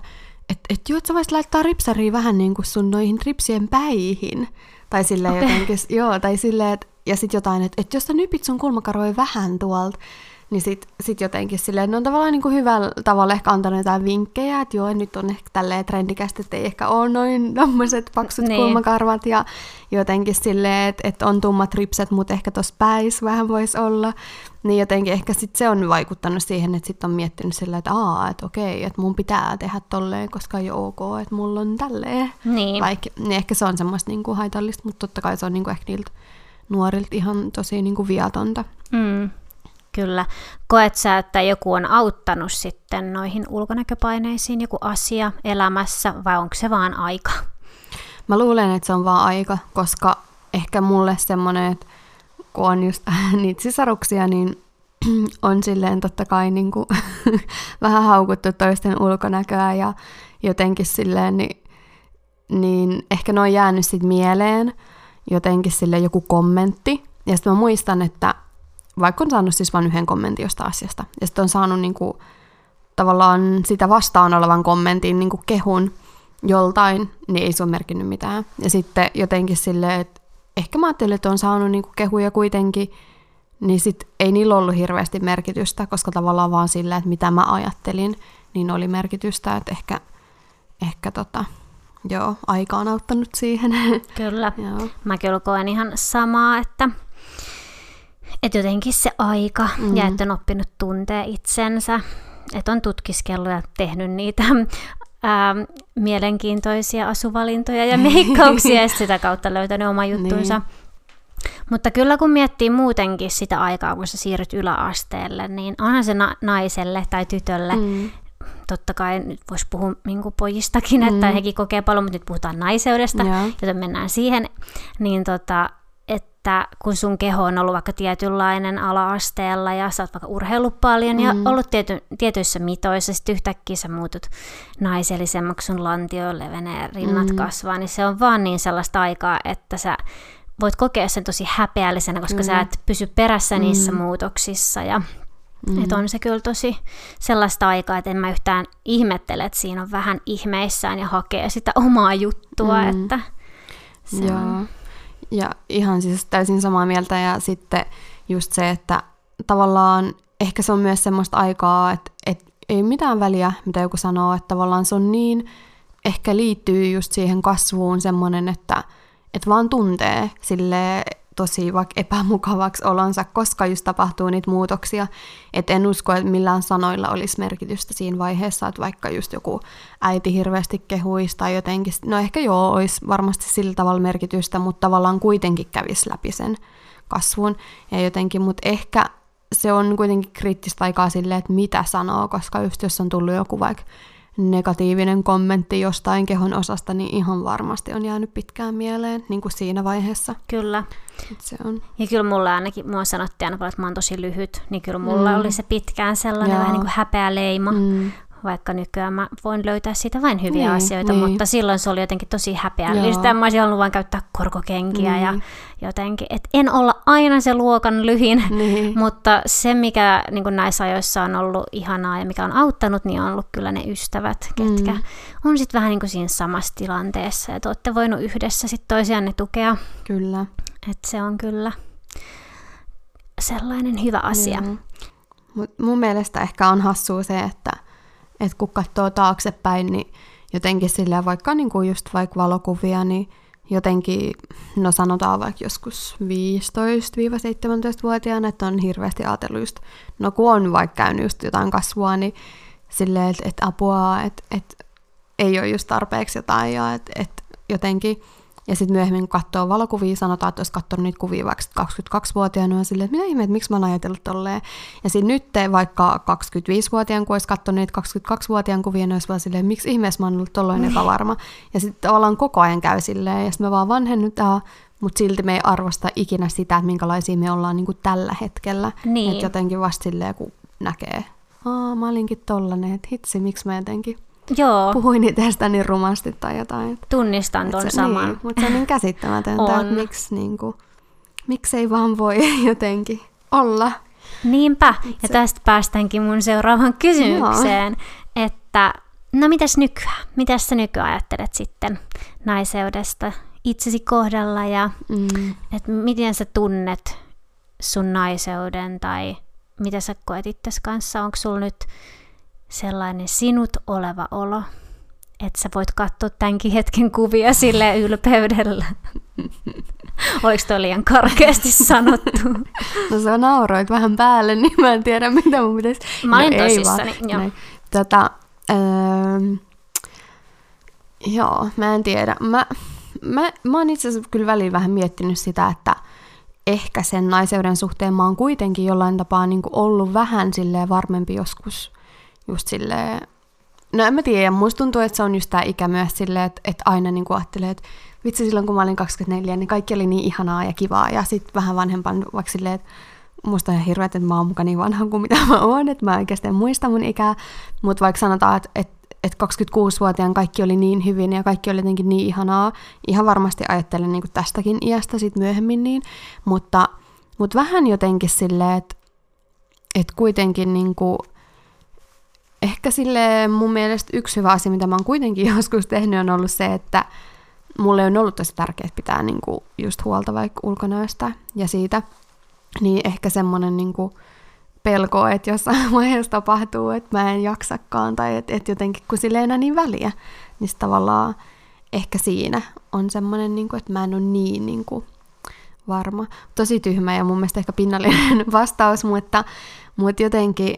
et sä voisit laittaa ripsaria vähän niin kuin sun noihin ripsien päihin. Tai silleen jotenkin, joo, tai silleen, että, ja sit jotain, että jos sä nypit sun kulmakarvoja vähän tuolta, niin sit jotenkin silleen, ne on tavallaan niin kuin hyvällä tavalla ehkä antanut jotain vinkkejä, että joo, nyt on ehkä tälleen trendikästä, että ei ehkä ole noin tommoset paksut kulmakarvat, ja jotenkin silleen, että on tummat ripset, mutta ehkä tossa päis vähän voisi olla, niin jotenkin ehkä sit se on vaikuttanut siihen, että sit on miettinyt silleen, että että okei, että mun pitää tehdä tolleen, koska ei ole ok, että mulla on tälleen. Niin ehkä se on semmoista niin kuin haitallista, mutta totta kai se on niin kuin ehkä niiltä nuorilta ihan tosi niin kuin viatonta. Kyllä. Koet sä, että joku on auttanut sitten noihin ulkonäköpaineisiin, joku asia elämässä, vai onko se vaan aika? Mä luulen, että se on vaan aika, koska ehkä mulle semmoinen, että kun on just niitä sisaruksia, niin on silleen totta kai niin kuin vähän haukuttu toisten ulkonäköä ja jotenkin silleen, niin ehkä ne on jäänyt sit mieleen jotenkin silleen joku kommentti. Ja sitten mä muistan, että vaikka on saanut siis vain yhden kommentin jostain asiasta. Ja sitten on saanut niinku, tavallaan sitä vastaan olevan kommentin niinku kehun joltain, niin ei se ole merkinnyt mitään. Ja sitten jotenkin silleen, että ehkä mä ajattelin, että on saanut niinku kehuja kuitenkin, niin sitten ei niillä ollut hirveästi merkitystä, koska tavallaan vaan sillä, että mitä mä ajattelin, niin oli merkitystä. Että ehkä aika on auttanut siihen. Kyllä. Mä kyllä koen ihan samaa, että että jotenkin se aika, ja että on oppinut tuntea itsensä, että on tutkiskellut ja tehnyt niitä mielenkiintoisia asuvalintoja ja meikkauksia, ja sitä kautta löytänyt oma juttuunsa. Mutta kyllä kun miettii muutenkin sitä aikaa, kun sä siirryt yläasteelle, niin onhan se naiselle tai tytölle, totta kai nyt voisi puhua niin kuin pojistakin, että hekin kokee paljon, mutta nyt puhutaan naiseudesta, joten mennään siihen, niin että kun sun keho on ollut vaikka tietynlainen ala-asteella ja sä oot vaikka urheillut paljon ja ollut tietyissä mitoissa, sitten yhtäkkiä sä muutut naisellisemmaksi, sun lantio levenee, rinnat kasvaa, niin se on vaan niin sellaista aikaa, että sä voit kokea sen tosi häpeällisenä, koska sä et pysy perässä niissä muutoksissa. Ja että on se kyllä tosi sellaista aikaa, että en mä yhtään ihmettele, että siinä on vähän ihmeissään ja hakee sitä omaa juttua. Että se on. Ja ihan siis täysin samaa mieltä, ja sitten just se, että tavallaan ehkä se on myös semmoista aikaa, että ei mitään väliä, mitä joku sanoo, että tavallaan se on niin, ehkä liittyy just siihen kasvuun semmoinen, että vaan tuntee silleen, tosi vaikka epämukavaksi olonsa, koska just tapahtuu niitä muutoksia. Et en usko, että millään sanoilla olisi merkitystä siinä vaiheessa, että vaikka just joku äiti hirveästi kehuisi tai jotenkin, no ehkä joo, olisi varmasti sillä tavalla merkitystä, mutta tavallaan kuitenkin kävisi läpi sen kasvun ja jotenkin, mutta ehkä se on kuitenkin kriittistä aikaa silleen, että mitä sanoo, koska just jos on tullut joku vaikka negatiivinen kommentti jostain kehon osasta, niin ihan varmasti on jäänyt pitkään mieleen niin kuin siinä vaiheessa. Kyllä. Se on. Ja kyllä mulla ainakin, mua sanottiin aina paljon, että mä oon tosi lyhyt, niin kyllä mulla oli se pitkään sellainen vähän niin kuin häpeä leima, vaikka nykyään mä voin löytää siitä vain hyviä asioita, mutta silloin se oli jotenkin tosi häpeällistä. Mä olisin halunnut vain käyttää korkokenkiä ja jotenkin, että en olla aina se luokan lyhin, mutta se, mikä niin kuin näissä ajoissa on ollut ihanaa ja mikä on auttanut, niin on ollut kyllä ne ystävät, ketkä on sitten vähän niin kuin siinä samassa tilanteessa, että olette voinut yhdessä sit toisianne tukea. Kyllä. Että se on kyllä sellainen hyvä asia. Mun mielestä ehkä on hassua se, että kun katsoo taaksepäin, niin jotenkin silleen vaikka niin kuin just vaikka valokuvia, niin jotenkin, no sanotaan vaikka joskus 15-17-vuotiaana, että on hirveästi ajatellut just, no kun on vaikka käynyt just jotain kasvua, niin silleen, että apua, että ei ole just tarpeeksi jotain ja että jotenkin. Ja sitten myöhemmin, kun katsoo valokuvia, sanotaan, että olisi katsonut niitä kuvia vaikka 22-vuotiaana, ja silleen, että mitä ihmeet, miksi mä oon ajatellut tolleen. Ja sitten nyt vaikka 25-vuotiaan, kun olisi katsonut niitä 22-vuotiaan kuvia, niin olisi vaan silleen, että miksi ihmeessä mä oon ollut tolleen epävarma. Ja sitten tavallaan koko ajan käy silleen, ja sitten me vaan vanhennutaan, mutta silti me ei arvosta ikinä sitä, että minkälaisia me ollaan niin kuin tällä hetkellä. Niin. Että jotenkin vasta silleen, kun näkee, mä olinkin tollanen, että hitsi, miksi mä jotenkin... Joo. Puhuin itsestä niin rumasti tai jotain. Tunnistan ton saman. Niin, mutta se on niin käsittämätöntä, että miksei vaan voi jotenkin olla. Niinpä. Ja tästä päästäänkin mun seuraavaan kysymykseen, että no mitäs nykyään? Mitäs sä nykyään ajattelet sitten naiseudesta itsesi kohdalla ja että miten sä tunnet sun naiseuden tai mitä sä koet itsesi kanssa? Onko sulla nyt... sellainen sinut oleva olo, että sä voit katsoa tämänkin hetken kuvia silleen ylpeydellä. Oliko toi liian karkeasti sanottu? No sä nauroit vähän päälle, niin mä en tiedä mitä mun pitäisi. Mä olin tosissani, joo. Joo, mä en tiedä. Mä oon itse asiassa kyllä välillä vähän miettinyt sitä, että ehkä sen naiseuden suhteen mä oon kuitenkin jollain tapaa niin kuin ollut vähän silleen varmempi joskus. Just silleen, no en mä tiedä, musta tuntuu, että se on just tää ikä myös silleen, että aina niin kuin ajattelee, että vitsi silloin kun mä olin 24, niin kaikki oli niin ihanaa ja kivaa, ja sit vähän vanhempaan vaikka silleen, että musta on ihan hirveet, että mä oon muka niin vanha kuin mitä mä oon, että mä oikeasti en muista mun ikää, mutta vaikka sanotaan, että 26-vuotiaan kaikki oli niin hyvin ja kaikki oli jotenkin niin ihanaa, ihan varmasti ajattelen niin kuin tästäkin iästä sit myöhemmin niin, mutta vähän jotenkin silleen, että kuitenkin niinku... Ehkä silleen mun mielestä yksi hyvä asia, mitä mä oon kuitenkin joskus tehnyt, on ollut se, että mulle on ollut tosi tärkeää pitää niinku just huolta vaikka ulkonäöstä ja siitä. Niin ehkä semmoinen niinku pelko, että jossain vaiheessa tapahtuu, että mä en jaksakaan tai että jotenkin kun sille ei enää niin väliä, niin tavallaan ehkä siinä on semmoinen, niinku, että mä en ole niin niinku varma. Tosi tyhmä ja mun mielestä ehkä pinnallinen vastaus, mutta jotenkin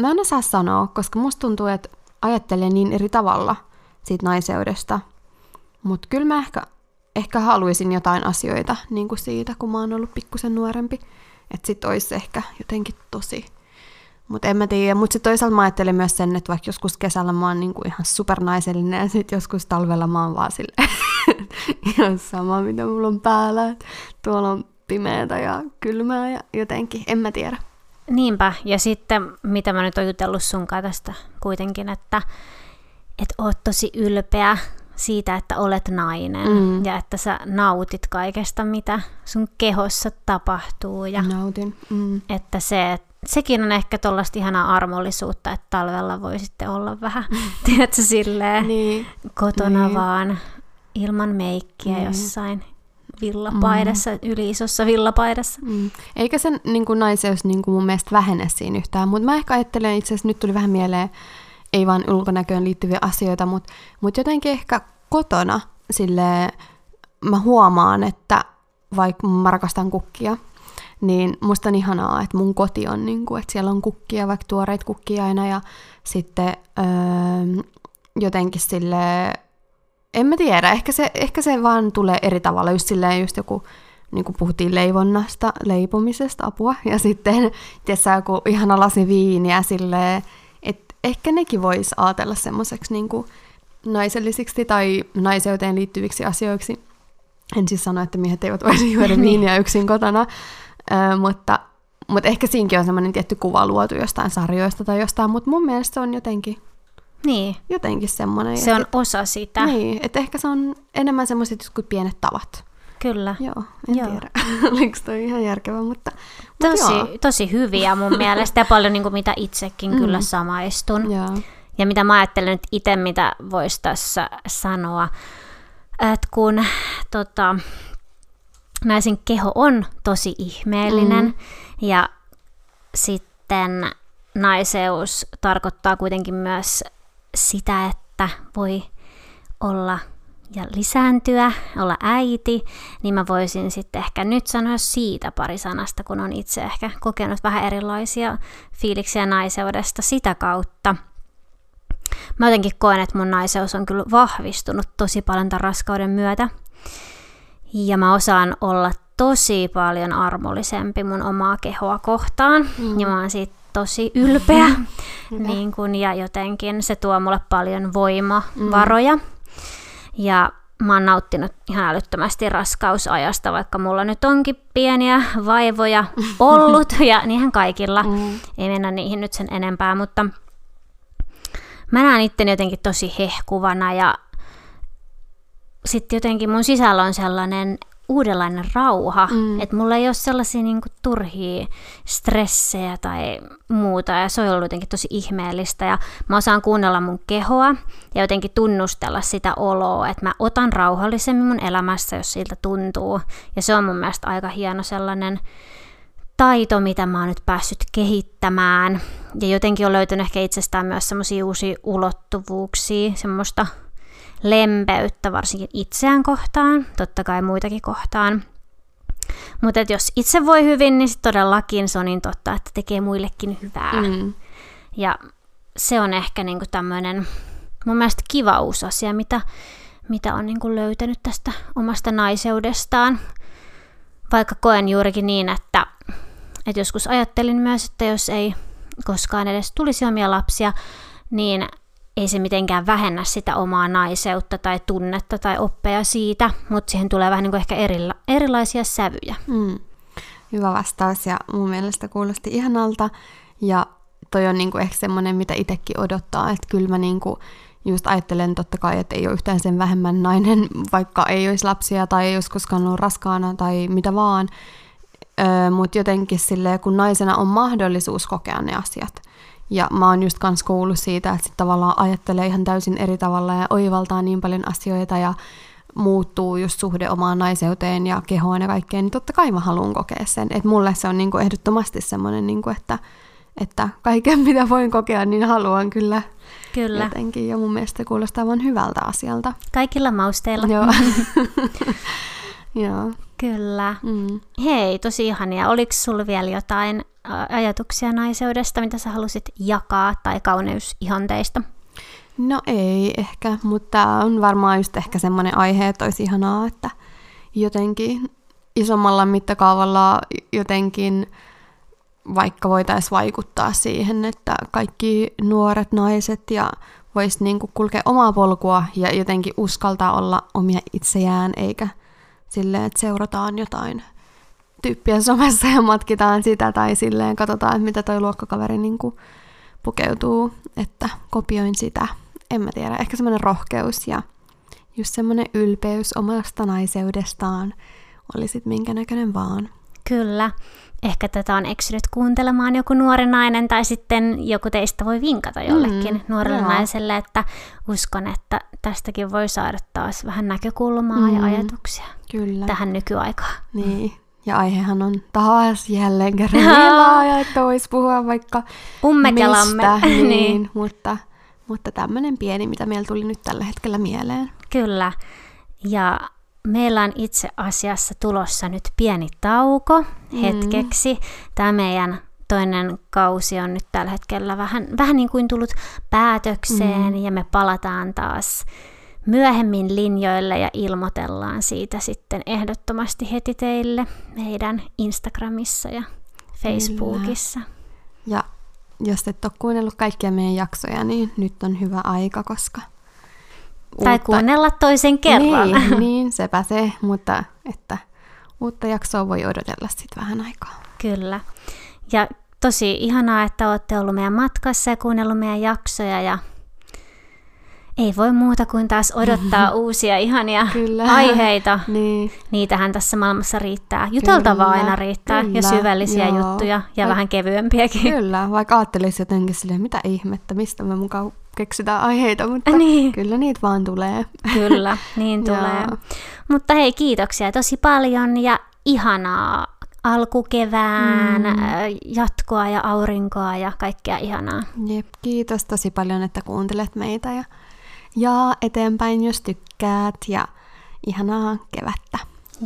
mä en osaa sanoa, koska musta tuntuu, että ajattelen niin eri tavalla siitä naiseudesta. Mutta kyllä mä ehkä haluaisin jotain asioita niin kuin siitä, kun mä oon ollut pikkusen nuorempi. Että sit ois ehkä jotenkin tosi. Mutta en mä tiedä. Mutta sit toisaalta mä ajattelen myös sen, että vaikka joskus kesällä mä oon niin kuin ihan supernaisellinen ja sit joskus talvella mä oon vaan silleen ihan sama, mitä mulla on päällä. Tuolla on pimeätä ja kylmää ja jotenkin. En mä tiedä. Niinpä, ja sitten mitä mä nyt oon jutellut sunkaan tästä kuitenkin, että oot tosi ylpeä siitä, että olet nainen ja että sä nautit kaikesta, mitä sun kehossa tapahtuu. Ja nautin. Että sekin on ehkä tollaista ihanaa armollisuutta, että talvella voi sitten olla vähän, tiedätkö, silleen niin. Kotona niin. Vaan ilman meikkiä niin. Jossain. Villapaidassa, yli-isossa villapaidassa. Eikä sen niin kuin naiseus niin kuin mun mielestä vähene siinä yhtään, mutta mä ehkä ajattelen, itse asiassa nyt tuli vähän mieleen, ei vaan ulkonäköön liittyviä asioita, mutta jotenkin ehkä kotona silleen, mä huomaan, että vaikka mä rakastan kukkia, niin musta on ihanaa, että mun koti on niin kuin, että siellä on kukkia, vaikka tuoreita kukkia aina, ja sitten jotenkin sille en mä tiedä, ehkä se vaan tulee eri tavalla, just silleen just joku, niin kuin puhuttiin leivonnasta, leipomisesta, apua, ja sitten tietysti joku ihana lasi viiniä silleen, että ehkä nekin voisi ajatella semmoiseksi niin kuin naisellisiksi tai naiseuteen liittyviksi asioiksi. En siis sano, että miehet eivät voisi juoda viiniä yksin kotona, mutta ehkä siinkin on semmoinen tietty kuva luotu jostain sarjoista tai jostain, mutta mun mielestä se on jotenkin semmoinen. Se on osa sitä. Niin, että ehkä se on enemmän semmoiset kuin pienet tavat. Kyllä. Joo, en tiedä. Oliko toi ihan järkevä, mutta tosi hyviä mun mielestä ja paljon niin kuin mitä itsekin kyllä samaistun. Joo. Ja mitä mä ajattelen nyt itse, mitä voisi tässä sanoa, että kun naisen keho on tosi ihmeellinen ja sitten naiseus tarkoittaa kuitenkin myös sitä, että voi olla ja lisääntyä, olla äiti, niin mä voisin sitten ehkä nyt sanoa siitä pari sanasta, kun on itse ehkä kokenut vähän erilaisia fiiliksiä naiseudesta sitä kautta. Mä jotenkin koen, että mun naiseus on kyllä vahvistunut tosi paljon tämän raskauden myötä. Ja mä osaan olla tosi paljon armollisempi mun omaa kehoa kohtaan. Ja mä oon siitä tosi ylpeä. Niin kun, ja jotenkin se tuo mulle paljon voimavaroja. Ja mä oon nauttinut ihan älyttömästi raskausajasta, vaikka mulla nyt onkin pieniä vaivoja ollut. Ja niinhän kaikilla. Ei mennä niihin nyt sen enempää, mutta mä näen itteni jotenkin tosi hehkuvana ja sitten jotenkin mun sisällä on sellainen uudenlainen rauha, että mulla ei ole sellaisia niinku turhia stressejä tai muuta ja se on ollut jotenkin tosi ihmeellistä ja mä osaan kuunnella mun kehoa ja jotenkin tunnustella sitä oloa, että mä otan rauhallisemmin mun elämässä, jos siltä tuntuu ja se on mun mielestä aika hieno sellainen taito, mitä mä oon nyt päässyt kehittämään. Ja jotenkin on löytynyt ehkä itsestään myös semmoisia uusia ulottuvuuksia, semmoista lempeyttä varsinkin itseään kohtaan, totta kai muitakin kohtaan. Mutta jos itse voi hyvin, niin sit todellakin se on niin totta, että tekee muillekin hyvää. Ja se on ehkä niinku tämmöinen mun mielestä kiva uusi asia, mitä on niinku löytänyt tästä omasta naiseudestaan. Vaikka koen juurikin niin, että joskus ajattelin myös, että jos ei koskaan edes tulisi omia lapsia, niin ei se mitenkään vähennä sitä omaa naiseutta tai tunnetta tai oppeja siitä, mutta siihen tulee vähän niin kuin ehkä erilaisia sävyjä. Hyvä vastaus ja mun mielestä kuulosti ihanalta ja toi on niin kuin ehkä semmoinen, mitä itsekin odottaa, että kyllä mä niin kuin just ajattelen totta kai, että ei ole yhtään sen vähemmän nainen, vaikka ei olisi lapsia tai ei olisi koskaan ollut raskaana tai mitä vaan. Mutta jotenkin silleen, kun naisena on mahdollisuus kokea ne asiat. Ja mä oon just kans kuullut siitä, että sit tavallaan ajattelee ihan täysin eri tavalla ja oivaltaa niin paljon asioita ja muuttuu just suhde omaan naiseuteen ja kehoon ja kaikkeen. Niin totta kai mä haluan kokea sen. Että mulle se on niinku ehdottomasti semmoinen, niinku, että kaiken mitä voin kokea, niin haluan kyllä. Kyllä. Jotenkin, ja mun mielestä kuulostaa vaan hyvältä asialta. Kaikilla mausteilla. Joo. Joo. Kyllä. Hei, tosi ihania. Oliko sulla vielä jotain ajatuksia naiseudesta, mitä sä halusit jakaa, tai kauneusihanteista? No ei ehkä, mutta on varmaan just ehkä semmoinen aihe, että olisi ihanaa, että jotenkin isommalla mittakaavalla jotenkin vaikka voitaisiin vaikuttaa siihen, että kaikki nuoret naiset ja vois niinku kulkea omaa polkua ja jotenkin uskaltaa olla omia itseään, eikä silleen, että seurataan jotain tyyppiä somessa ja matkitaan sitä tai silleen katsotaan, että mitä toi luokkakaveri niinku pukeutuu, että kopioin sitä. En mä tiedä, ehkä semmoinen rohkeus ja just semmoinen ylpeys omasta naiseudestaan oli sit minkä näköinen vaan. Kyllä. Ehkä tätä on eksynyt kuuntelemaan joku nuori nainen tai sitten joku teistä voi vinkata jollekin nuorelle naiselle, että uskon, että tästäkin voi saada taas vähän näkökulmaa ja ajatuksia tähän nykyaikaan. Niin, ja aihehan on taas jälleen kerran laaja, että voisi puhua vaikka ummet mistä, ja lammet. Niin, mutta tämmöinen pieni, mitä meillä tuli nyt tällä hetkellä mieleen. Kyllä, ja meillä on itse asiassa tulossa nyt pieni tauko hetkeksi. Tämä meidän toinen kausi on nyt tällä hetkellä vähän niin kuin tullut päätökseen ja me palataan taas myöhemmin linjoille ja ilmoitellaan siitä sitten ehdottomasti heti teille meidän Instagramissa ja Facebookissa. Kyllä. Ja jos et ole kuunnellut kaikkia meidän jaksoja, niin nyt on hyvä aika, koska... Tai kuunnella toisen kerran. Niin, sepä se, mutta että uutta jaksoa voi odotella sitten vähän aikaa. Kyllä. Ja tosi ihanaa, että olette ollut meidän matkassa ja kuunnellut meidän jaksoja ja ei voi muuta kuin taas odottaa uusia ihania aiheita. Niin. Niitähän tässä maailmassa riittää. Juteltavaa aina riittää ja syvällisiä juttuja ja vähän kevyempiäkin. Kyllä, vaikka ajattelisi jotenkin silleen, mitä ihmettä, mistä me mukaan keksitään aiheita, mutta kyllä niitä vaan tulee. Kyllä, niin tulee. Mutta hei, kiitoksia tosi paljon ja ihanaa alkukevään jatkoa ja aurinkoa ja kaikkea ihanaa. Jep, kiitos tosi paljon, että kuuntelet meitä ja jaa eteenpäin, jos tykkäät ja ihanaa kevättä.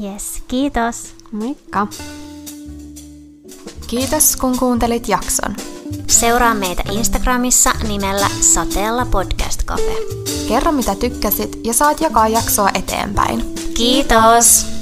Yes, kiitos. Moikka. Kiitos, kun kuuntelit jakson. Seuraa meitä Instagramissa nimellä Satella Podcast Cafe. Kerro, mitä tykkäsit ja saat jakaa jaksoa eteenpäin. Kiitos.